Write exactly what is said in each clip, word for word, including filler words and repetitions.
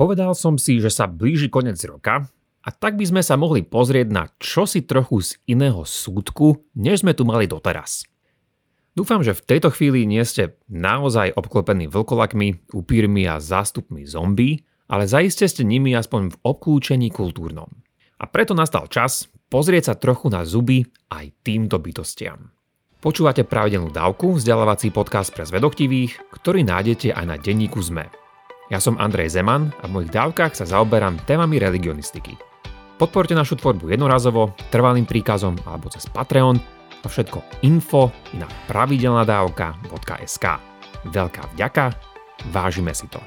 Povedal som si, že sa blíži koniec roka a tak by sme sa mohli pozrieť na čosi trochu z iného súdku, než sme tu mali doteraz. Dúfam, že v tejto chvíli nie ste naozaj obklopení vlkolakmi, upírmi a zástupmi zombí, ale zaiste ste nimi aspoň v obklúčení kultúrnom. A preto nastal čas pozrieť sa trochu na zuby aj týmto bytostiam. Počúvate Pravidelnú dávku, vzdelávací podcast pre zvedoktivých, ktorý nájdete aj na denníku zet em é. Ja som Andrej Zeman a v mojich dávkach sa zaoberám témami religionistiky. Podporte našu tvorbu jednorazovo, trvalým príkazom alebo cez Patreon a všetko info na pravidelnadavka bodka es ká. Veľká vďaka, vážime si to.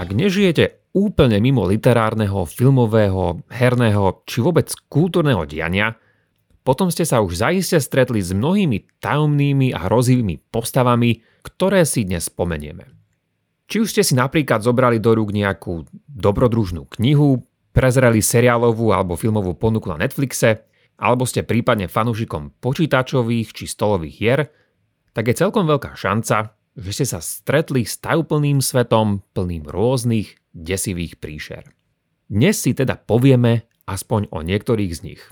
Ak nežijete úplne mimo literárneho, filmového, herného či vôbec kultúrneho diania, potom ste sa už zaiste stretli s mnohými tajomnými a hrozivými postavami, ktoré si dnes spomenieme. Či už ste si napríklad zobrali do rúk nejakú dobrodružnú knihu, prezreli seriálovú alebo filmovú ponuku na Netflixe, alebo ste prípadne fanúšikom počítačových či stolových hier, tak je celkom veľká šanca, že ste sa stretli s tajúplným svetom plným rôznych desivých príšer. Dnes si teda povieme aspoň o niektorých z nich.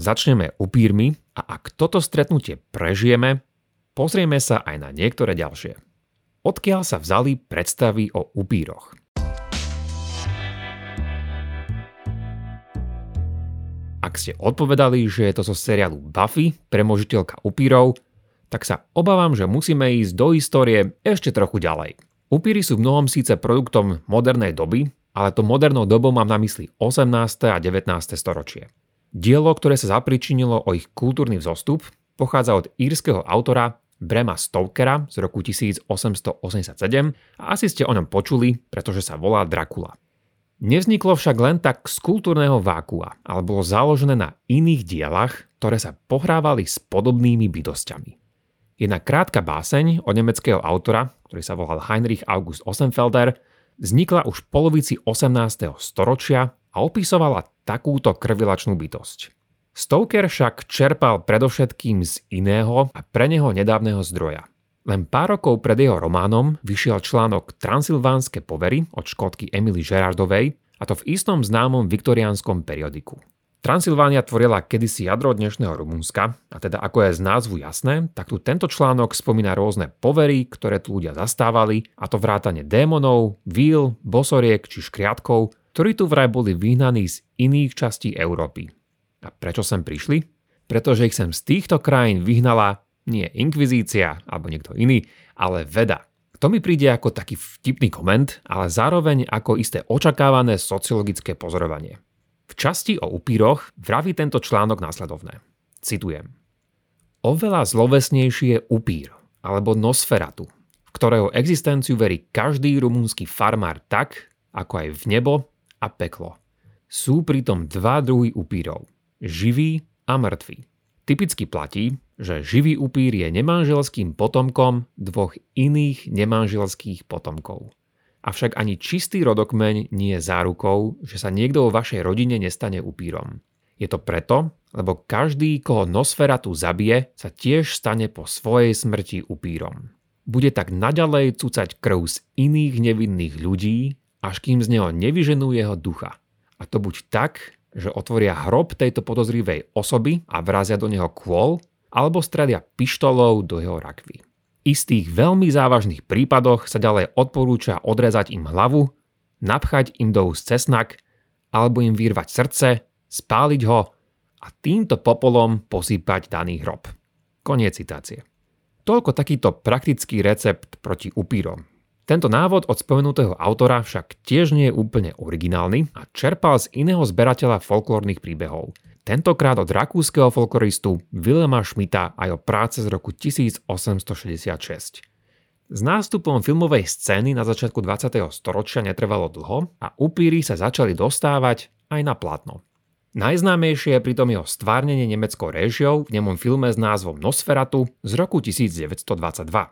Začneme upírmi a ak toto stretnutie prežijeme, pozrieme sa aj na niektoré ďalšie. Odkiaľ sa vzali predstavy o upíroch? Ak ste odpovedali, že je to zo seriálu Buffy, premožiteľka upírov, tak sa obávam, že musíme ísť do histórie ešte trochu ďalej. Upíry sú v mnohom síce produktom modernej doby, ale to modernou dobou mám na mysli osemnáste a devätnáste storočie. Dielo, ktoré sa zapričinilo o ich kultúrny vzostup, pochádza od írskeho autora Brama Stokera z roku tisíc osemsto osemdesiatsedem a asi ste o ňom počuli, pretože sa volá Dracula. Nevzniklo však len tak z kultúrneho vákua, ale bolo založené na iných dielach, ktoré sa pohrávali s podobnými bytosťami. Jedna krátka báseň od nemeckého autora, ktorý sa volal Heinrich August Osenfelder, vznikla už v polovici osemnásteho storočia a opisovala takúto krvilačnú bytosť. Stoker však čerpal predovšetkým z iného a pre neho nedávneho zdroja. Len pár rokov pred jeho románom vyšiel článok Transylvánske povery od Škótky Emily Gerardovej, a to v istom známom viktoriánskom periodiku. Transylvánia tvorila kedysi jadro dnešného Rumunska, a teda ako je z názvu jasné, tak tu tento článok spomína rôzne povery, ktoré tu ľudia zastávali, a to vrátane démonov, víl, bosoriek či škriatkov, ktorí tu vraj boli vyhnaní z iných častí Európy. A prečo sem prišli? Pretože ich sem z týchto krajín vyhnala nie inkvizícia alebo niekto iný, ale veda. To mi príde ako taký vtipný koment, ale zároveň ako isté očakávané sociologické pozorovanie. V časti o upíroch vraví tento článok následovné. Citujem. Oveľa zlovesnejší je upír, alebo Nosferatu, v ktorého existenciu verí každý rumunský farmár tak, ako aj v nebo a peklo. Sú pritom dva druhy upírov, živý a mŕtvý. Typicky platí, že živý upír je nemanželským potomkom dvoch iných nemanželských potomkov. Avšak ani čistý rodokmeň nie je zárukou, že sa niekto vo vašej rodine nestane upírom. Je to preto, lebo každý, koho Nosferatu zabije, sa tiež stane po svojej smrti upírom. Bude tak naďalej cucať krv z iných nevinných ľudí, až kým z neho nevyženú jeho ducha. A to buď tak, že otvoria hrob tejto podozrivej osoby a vrazia do neho kôl, alebo strelia pištolou do jeho rakvy. V istých veľmi závažných prípadoch sa ďalej odporúča odrezať im hlavu, napchať im do úst cesnak, alebo im vyrvať srdce, spáliť ho a týmto popolom posýpať daný hrob. Koniec citácie. Toľko takýto praktický recept proti upírom. Tento návod od spomenutého autora však tiež nie je úplne originálny a čerpal z iného zberateľa folklórnych príbehov. Tentokrát od rakúskeho folkloristu Willema Schmitta a jeho práce z roku tisíc osemsto šesťdesiatšesť. S nástupom filmovej scény na začiatku dvadsiateho storočia netrvalo dlho a upíry sa začali dostávať aj na plátno. Najznámejšie je pritom jeho stvárnenie nemeckou réžiou v nemom filme s názvom Nosferatu z roku tisíc deväťsto dvadsaťdva.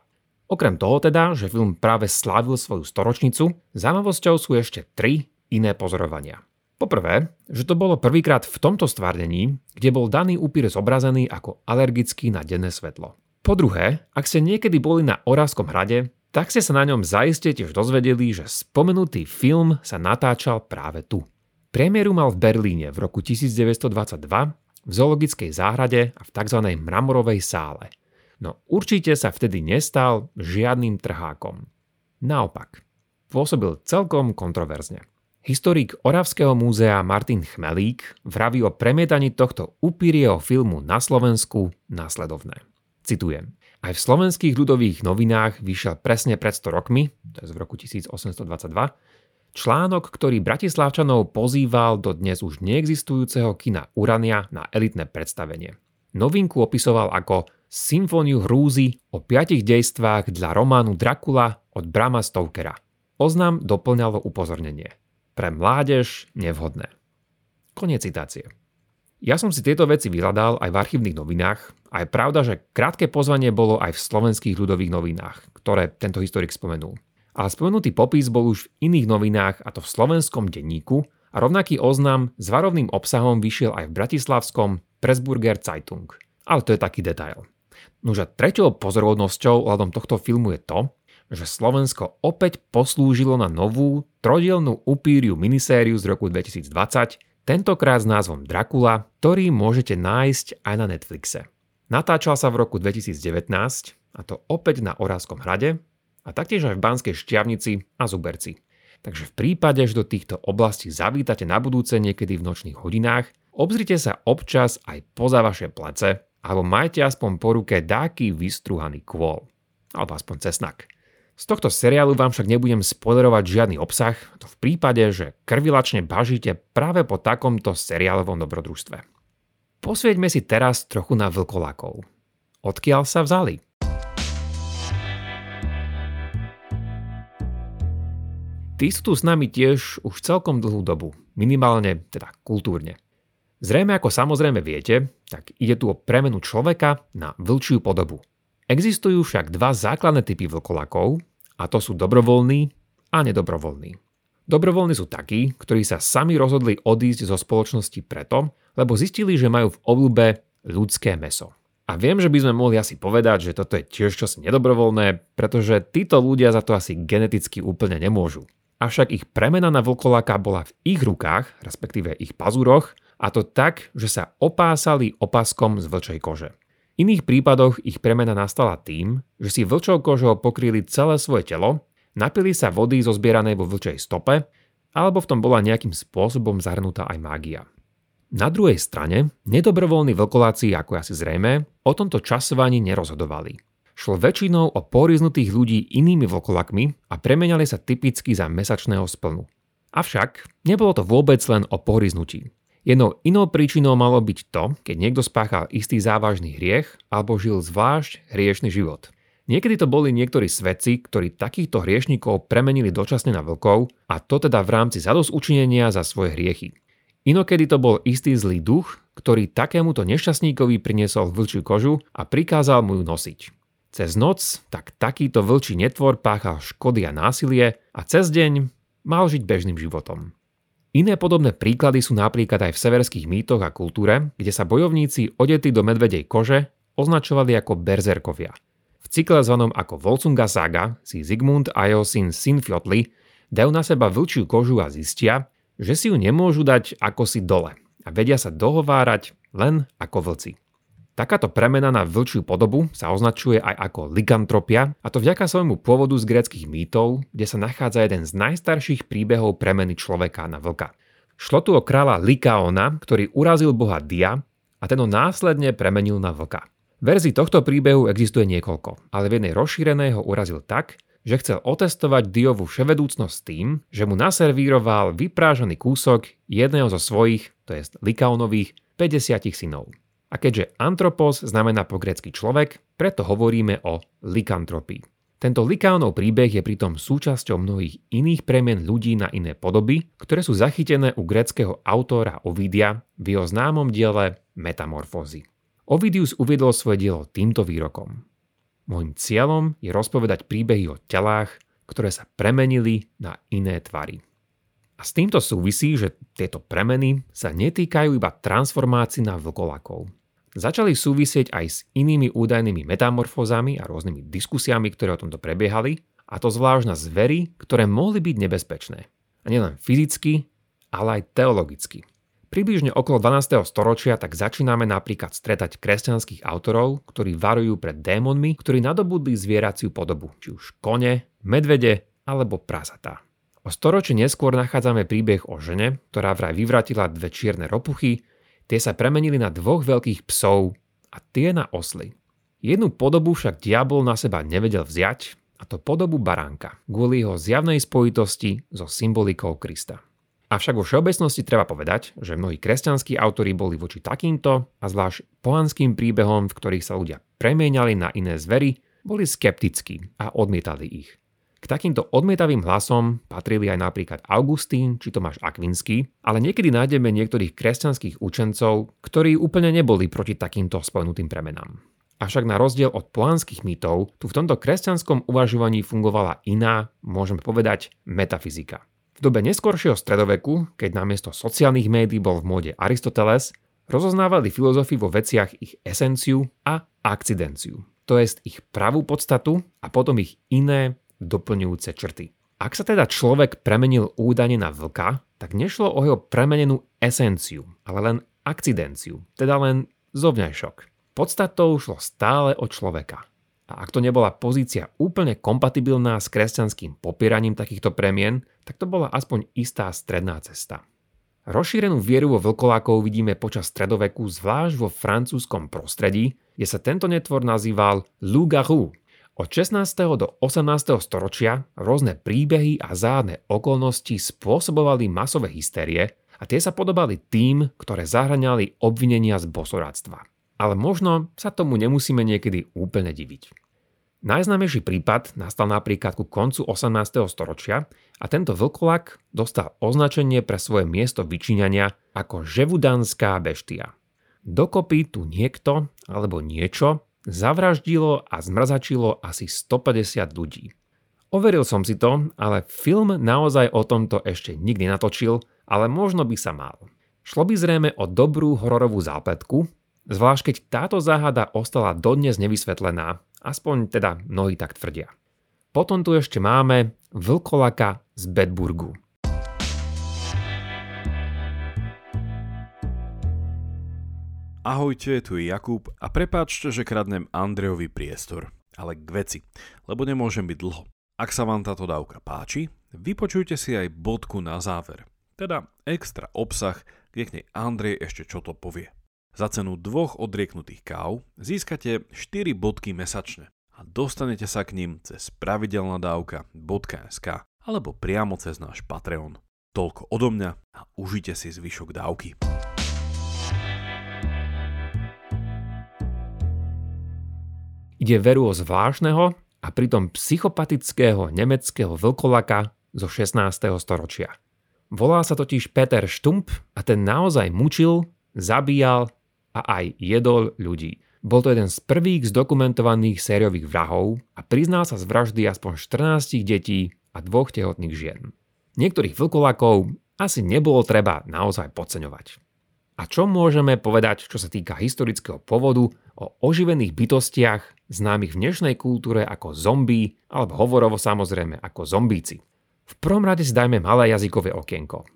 Okrem toho teda, že film práve slávil svoju storočnicu, zaujímavosťou sú ešte tri iné pozorovania. Poprvé, že to bolo prvýkrát v tomto stvárnení, kde bol daný upír zobrazený ako alergický na denné svetlo. Po druhé, ak ste niekedy boli na Oravskom hrade, tak ste sa na ňom zaiste tiež dozvedeli, že spomenutý film sa natáčal práve tu. Premiéru mal v Berlíne v roku devätnásť dvadsaťdva v zoologickej záhrade a v tzv. Mramorovej sále. No určite sa vtedy nestal žiadnym trhákom. Naopak, pôsobil celkom kontroverzne. Historik Oravského múzea Martin Chmelík vraví o premietaní tohto upírieho filmu na Slovensku nasledovné. Citujem. Aj v slovenských ľudových novinách vyšiel presne pred sto rokmi, to je v roku osemnásť dvadsaťdva, článok, ktorý Bratislavčanov pozýval do dnes už neexistujúceho kina Urania na elitné predstavenie. Novinku opisoval ako Symfóniu hrúzy o piatich dejstvách dla románu Dracula od Brama Stokera. Oznam doplňalo upozornenie. Pre mládež nevhodné. Koniec citácie. Ja som si tieto veci vyhľadal aj v archívnych novinách a je pravda, že krátke pozvanie bolo aj v slovenských ľudových novinách, ktoré tento historik spomenul. Ale spomenutý popis bol už v iných novinách, a to v Slovenskom denníku, a rovnaký oznam s varovným obsahom vyšiel aj v bratislavskom Pressburger Zeitung. Ale to je taký detail. Nože treťou pozornosťou hľadom tohto filmu je to, že Slovensko opäť poslúžilo na novú trodielnú upíriu minisériu z roku dvetisícdvadsať, tentokrát s názvom Dracula, ktorý môžete nájsť aj na Netflixe. Natáčal sa v roku dvetisícdevätnásť, a to opäť na Oravskom hrade, a taktiež aj v Banskej Štiavnici a Zuberci. Takže v prípade, že do týchto oblastí zavítate na budúce niekedy v nočných hodinách, obzrite sa občas aj poza vaše plece, alebo majte aspoň po ruke dáky vystruhaný kôl. Alebo aspoň cesnak. Z tohto seriálu vám však nebudem spoilerovať žiadny obsah, to v prípade, že krvilačne bažíte práve po takomto seriálovom dobrodružstve. Posvieťme si teraz trochu na vlkolákov. Odkiaľ sa vzali? Tí sú tu s nami tiež už celkom dlhú dobu, minimálne teda kultúrne. Zrejme ako samozrejme viete, tak ide tu o premenu človeka na vlčiu podobu. Existujú však dva základné typy vlkolakov, a to sú dobrovoľní a nedobrovoľní. Dobrovoľní sú takí, ktorí sa sami rozhodli odísť zo spoločnosti preto, lebo zistili, že majú v obľúbe ľudské mäso. A viem, že by sme mohli asi povedať, že toto je tiež čosi nedobrovoľné, pretože títo ľudia za to asi geneticky úplne nemôžu. Avšak ich premena na vlkoláka bola v ich rukách, respektíve ich pazúroch, a to tak, že sa opásali opaskom z vlčej kože. V iných prípadoch ich premena nastala tým, že si vlčou kožou pokryli celé svoje telo, napili sa vody zo zbieranej vo vlčej stope, alebo v tom bola nejakým spôsobom zahrnutá aj mágia. Na druhej strane, nedobrovoľní vlkoláci, ako asi zrejme, o tomto časovaní nerozhodovali. Šlo väčšinou o poriznutých ľudí inými vlkolakmi a premenali sa typicky za mesačného splnu. Avšak nebolo to vôbec len o poriznutí. Jednou inou príčinou malo byť to, keď niekto spáchal istý závažný hriech alebo žil zvlášť hriešny život. Niekedy to boli niektorí svedci, ktorí takýchto hriešnikov premenili dočasne na vlkov, a to teda v rámci zadosťučinenia za svoje hriechy. Inokedy to bol istý zlý duch, ktorý takémuto nešťastníkovi priniesol vlčiu kožu a prikázal mu ju nosiť. Cez noc tak takýto vlčí netvor páchal škody a násilie a cez deň mal žiť bežným životom. Iné podobné príklady sú napríklad aj v severských mýtoch a kultúre, kde sa bojovníci odetí do medvedej kože označovali ako berzerkovia. V cykle zvanom ako Volsunga saga si Sigmund a jeho syn Sinfjötli dajú na seba vlčiu kožu a zistia, že si ju nemôžu dať ako si dole a vedia sa dohovárať len ako vlci. Takáto premena na vlčiu podobu sa označuje aj ako lykantropia, a to vďaka svojmu pôvodu z gréckych mýtov, kde sa nachádza jeden z najstarších príbehov premeny človeka na vlka. Šlo tu o kráľa Lykaona, ktorý urazil boha Dia a ten ho následne premenil na vlka. Verzií tohto príbehu existuje niekoľko, ale v jednej rozšírenej ho urazil tak, že chcel otestovať Diovu vševedúcnosť tým, že mu naservíroval vyprážaný kúsok jedného zo svojich, to je Lykaonových, päťdesiatich synov. A keďže antropos znamená po grécky človek, preto hovoríme o lykantropii. Tento Lykaonov príbeh je pritom súčasťou mnohých iných premien ľudí na iné podoby, ktoré sú zachytené u gréckeho autora Ovidia v jeho známom diele Metamorfózy. Ovidius uviedol svoje dielo týmto výrokom. Mojím cieľom je rozpovedať príbehy o telách, ktoré sa premenili na iné tvary. A s týmto súvisí, že tieto premeny sa netýkajú iba transformácií na vlkolakov. Začali súvisieť aj s inými údajnými metamorfózami a rôznymi diskusiami, ktoré o tomto prebiehali, a to zvlášť na zvery, ktoré mohli byť nebezpečné. A nielen fyzicky, ale aj teologicky. Približne okolo dvanásteho storočia tak začíname napríklad stretať kresťanských autorov, ktorí varujú pred démonmi, ktorí nadobudli zvieraciu podobu, či už kone, medvede alebo prasatá. O storočí neskôr nachádzame príbeh o žene, ktorá vraj vyvratila dve čierne ropuchy, tie sa premenili na dvoch veľkých psov a tie na osly. Jednu podobu však diabol na seba nevedel vziať, a to podobu baránka, kvôli jeho zjavnej spojitosti so symbolikou Krista. Avšak vo všeobecnosti treba povedať, že mnohí kresťanskí autori boli voči takýmto a zvlášť pohanským príbehom, v ktorých sa ľudia premieňali na iné zvery, boli skeptickí a odmietali ich. K takýmto odmietavým hlasom patrili aj napríklad Augustín či Tomáš Akvinský, ale niekedy nájdeme niektorých kresťanských učencov, ktorí úplne neboli proti takýmto spojenutým premenám. Avšak na rozdiel od pohanských mýtov, tu v tomto kresťanskom uvažovaní fungovala iná, môžeme povedať, metafyzika. V dobe neskoršieho stredoveku, keď namiesto sociálnych médií bol v móde Aristoteles, rozoznávali filozofi vo veciach ich esenciu a akcidenciu, to jest ich pravú podstatu a potom ich iné doplňujúce črty. Ak sa teda človek premenil údajne na vlka, tak nešlo o jeho premenenú esenciu, ale len akcidenciu, teda len zovňajšok. Podstatou šlo stále o človeka. A ak to nebola pozícia úplne kompatibilná s kresťanským popieraním takýchto premien, tak to bola aspoň istá stredná cesta. Rozšírenú vieru vo vlkolákov vidíme počas stredoveku zvlášť vo francúzskom prostredí, kde sa tento netvor nazýval Loup-garou. Od šestnásteho do osemnásteho storočia rôzne príbehy a záhadné okolnosti spôsobovali masové hysterie a tie sa podobali tým, ktoré zahŕňali obvinenia z bosoradstva. Ale možno sa tomu nemusíme niekedy úplne diviť. Najznámejší prípad nastal napríklad ku koncu osemnásteho storočia a tento vlkolak dostal označenie pre svoje miesto vyčíňania ako ževudanská beštia. Dokopy tu niekto alebo niečo zavraždilo a zmrzačilo asi stopäťdesiat ľudí. Overil som si to, ale film naozaj o tomto ešte nikdy natočil, ale možno by sa mal. Šlo by zrejme o dobrú hororovú zápletku, zvlášť keď táto záhada ostala dodnes nevysvetlená, aspoň teda mnohí tak tvrdia. Potom tu ešte máme vlkolaka z Bedburgu. Ahojte, tu je Jakub a prepáčte, že kradnem Andrejovi priestor, ale k veci, lebo nemôžem byť dlho. Ak sa vám táto dávka páči, vypočujte si aj bodku na záver, teda extra obsah, kde k nej Andrej ešte čo to povie. Za cenu dvoch odrieknutých káv získate štyri bodky mesačne a dostanete sa k nim cez pravidelnadavka bodka es ká alebo priamo cez náš Patreon. Toľko odo mňa a užite si zvyšok dávky. Ide veru o zvláštneho a pritom psychopatického nemeckého vlkolaka zo šestnásteho storočia. Volá sa totiž Peter Stump a ten naozaj mučil, zabíjal a aj jedol ľudí. Bol to jeden z prvých zdokumentovaných sériových vrahov a priznal sa z vraždy aspoň štrnásť detí a dvoch tehotných žien. Niektorých vlkolákov asi nebolo treba naozaj podceňovať. A čo môžeme povedať, čo sa týka historického povodu o oživených bytostiach, známych v dnešnej kultúre ako zombie, alebo hovorovo samozrejme ako zombíci? V prvom rade si dajme malé jazykové okienko.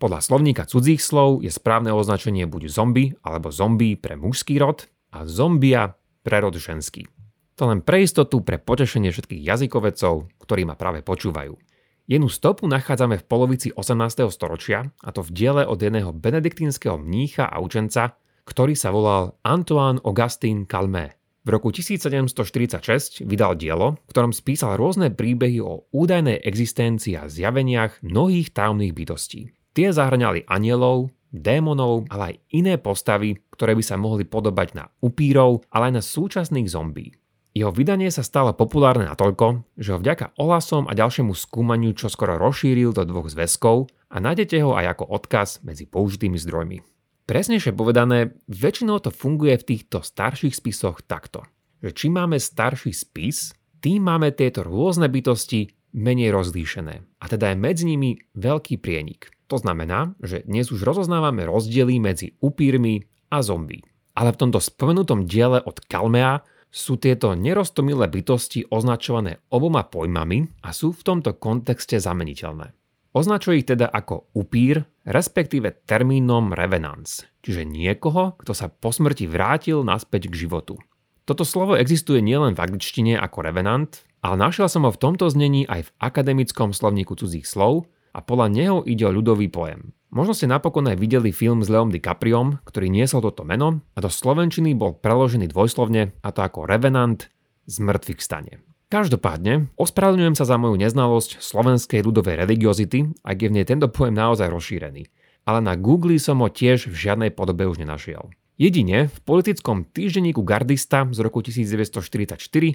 Podľa slovníka cudzích slov je správne označenie buď zombie alebo zombie pre mužský rod a zombia pre rod ženský. To len pre istotu pre potešenie všetkých jazykovedcov, ktorí ma práve počúvajú. Jednu stopu nachádzame v polovici osemnásteho storočia, a to v diele od jedného benediktínskeho mnícha a učenca, ktorý sa volal Antoine Augustin Calmé. V roku tisícsedemstoštyridsaťšesť vydal dielo, v ktorom spísal rôzne príbehy o údajnej existencii a zjaveniach mnohých tajomných bytostí. Tie zahŕňali anielov, démonov, ale aj iné postavy, ktoré by sa mohli podobať na upírov, ale aj na súčasných zombí. Jeho vydanie sa stalo populárne natoľko, že ho vďaka ohlasom a ďalšiemu skúmaniu čoskoro rozšíril do dvoch zväzkov a nájdete ho aj ako odkaz medzi použitými zdrojmi. Presnejšie povedané, väčšinou to funguje v týchto starších spisoch takto. že čím máme starší spis, tým máme tieto rôzne bytosti menej rozlíšené. A teda je medzi nimi veľký prienik. To znamená, že dnes už rozoznávame rozdiely medzi upírmi a zombie. Ale v tomto spomenutom diele od Calméa sú tieto neroztomilé bytosti označované oboma pojmami a sú v tomto kontexte zameniteľné. Označuje ich teda ako upír, respektíve termínom revenans, čiže niekoho, kto sa po smrti vrátil naspäť k životu. Toto slovo existuje nielen v angličtine ako revenant, ale našiel som ho v tomto znení aj v akademickom slovníku cudzích slov a podľa neho ide o ľudový pojem. Možno ste napokon aj videli film s Leom DiCapriom, ktorý niesol toto meno a do slovenčiny bol preložený dvojslovne, a to ako revenant z mŕtvych stane. Každopádne, ospravedlňujem sa za moju neznalosť slovenskej ľudovej religiozity, ak je v nej tento pojem naozaj rozšírený. Ale na Google som ho tiež v žiadnej podobe už nenašiel. Jedine v politickom týždenníku Gardista z roku devätnásťstoštyridsaťštyri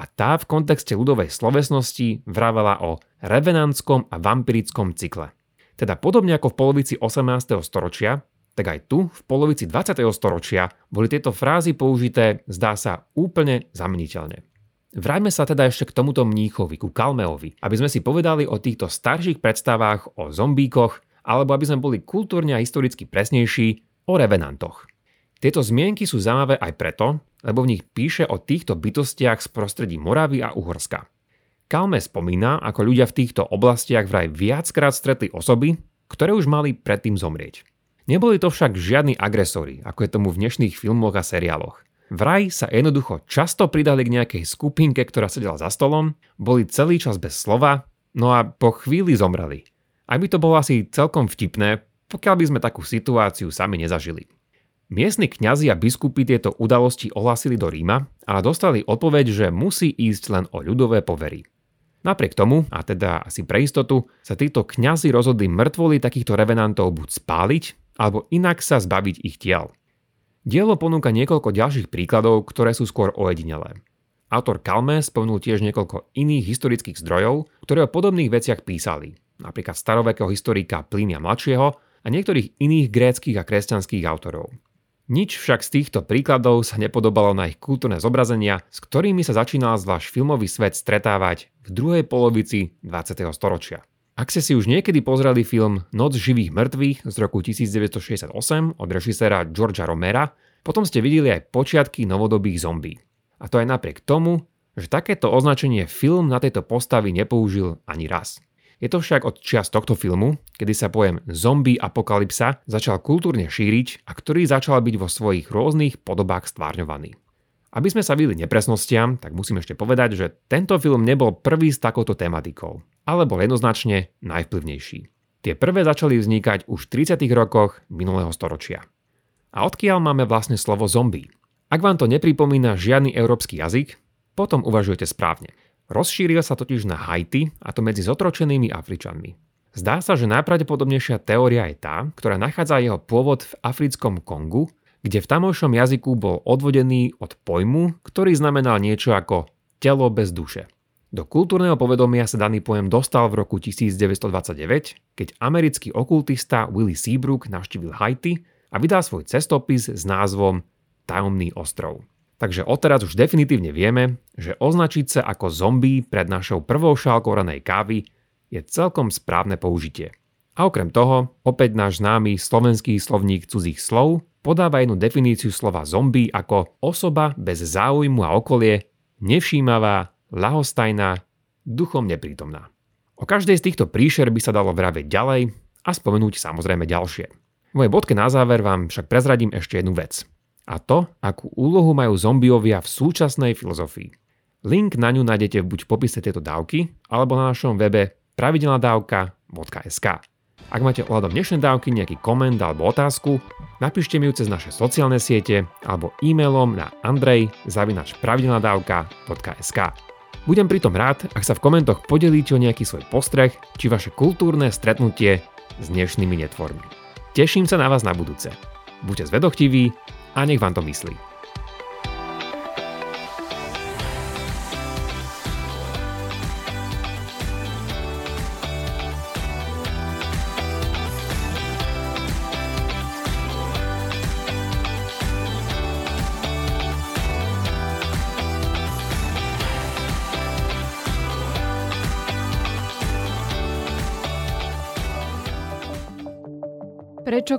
a tá v kontexte ľudovej slovesnosti vravala o revenantskom a vampirickom cykle. Teda podobne ako v polovici osemnásteho storočia, tak aj tu v polovici dvadsiateho storočia boli tieto frázy použité, zdá sa, úplne zameniteľne. Vráťme sa teda ešte k tomuto mníchovi, ku Calméovi, aby sme si povedali o týchto starších predstavách o zombíkoch, alebo aby sme boli kultúrne a historicky presnejší, o revenantoch. Tieto zmienky sú zaujímavé aj preto, lebo v nich píše o týchto bytostiach z prostredí Moravy a Uhorska. Calmé spomína, ako ľudia v týchto oblastiach vraj viackrát stretli osoby, ktoré už mali predtým zomrieť. Neboli to však žiadni agresori, ako je tomu v dnešných filmoch a seriáloch. Vraj sa jednoducho často pridali k nejakej skupinke, ktorá sedela za stolom, boli celý čas bez slova, no a po chvíli zomreli. Aj by to bolo asi celkom vtipné, pokiaľ by sme takú situáciu sami nezažili. Miestni kňazi a biskupy tieto udalosti ohlasili do Ríma, ale dostali odpoveď, že musí ísť len o ľudové povery. Napriek tomu, a teda asi pre istotu, sa títo kňazi rozhodli mŕtvoly takýchto revenantov buď spáliť, alebo inak sa zbaviť ich tiel. Dielo ponúka niekoľko ďalších príkladov, ktoré sú skôr ojedinelé. Autor Calmé spomenul tiež niekoľko iných historických zdrojov, ktoré o podobných veciach písali, napríklad starovekého historika Plínia mladšieho a niektorých iných gréckych a kresťanských autorov. Nič však z týchto príkladov sa nepodobalo na ich kultúrne zobrazenia, s ktorými sa začínal zvlášť filmový svet stretávať v druhej polovici dvadsiateho storočia. Ak ste si už niekedy pozreli film Noc živých mŕtvych z roku devätnásťstošesťdesiatosem od režiséra Georgea Romera, potom ste videli aj počiatky novodobých zombí. A to aj napriek tomu, že takéto označenie film na tejto postavy nepoužil ani raz. Je to však od čias tohto filmu, kedy sa pojem zombie apokalypsa začal kultúrne šíriť a ktorý začal byť vo svojich rôznych podobách stvárňovaný. Aby sme sa vyhli nepresnostiam, tak musím ešte povedať, že tento film nebol prvý s takouto tematikou, ale bol jednoznačne najvplyvnejší. Tie prvé začali vznikať už v tridsiatych rokoch minulého storočia. A odkiaľ máme vlastne slovo zombie? Ak vám to nepripomína žiadny európsky jazyk, potom uvažujete správne. Rozšíril sa totiž na Haiti, a to medzi zotročenými Afričanmi. Zdá sa, že najpravdepodobnejšia teória je tá, ktorá nachádza jeho pôvod v africkom Kongu, kde v tamojšom jazyku bol odvodený od pojmu, ktorý znamenal niečo ako telo bez duše. Do kultúrneho povedomia sa daný pojem dostal v roku devätnásťstodvadsaťdeväť, keď americký okultista Willie Seabrook navštívil Haiti a vydal svoj cestopis s názvom Tajomný ostrov. Takže odteraz už definitívne vieme, že označiť sa ako zombie pred našou prvou šálkou ranej kávy je celkom správne použitie. A okrem toho, opäť náš známy slovenský slovník cudzích slov podáva jednu definíciu slova zombie ako osoba bez záujmu a okolie, nevšímavá, ľahostajná, duchom neprítomná. O každej z týchto príšer by sa dalo vraveť ďalej a spomenúť samozrejme ďalšie. V mojej bodke na záver vám však prezradím ešte jednu vec. A to, akú úlohu majú zombiovia v súčasnej filozofii. Link na ňu nájdete buď v popise tejto dávky, alebo na našom webe pravidelná dávka bodka es ká. Ak máte ohľadom dnešnej dávky nejaký koment alebo otázku, napíšte mi ju cez naše sociálne siete alebo e-mailom na andrej zavináč pravidelná dávka bodka es ká. Budem pritom rád, ak sa v komentoch podelíte o nejaký svoj postreh či vaše kultúrne stretnutie s dnešnými netvormi. Teším sa na vás na budúce. Buďte zvedochtiví a nech vám to myslí. Prečo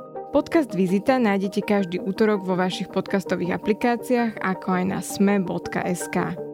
Podcast Vizita nájdete každý útorok vo vašich podcastových aplikáciách, ako aj na es em e bodka es ká.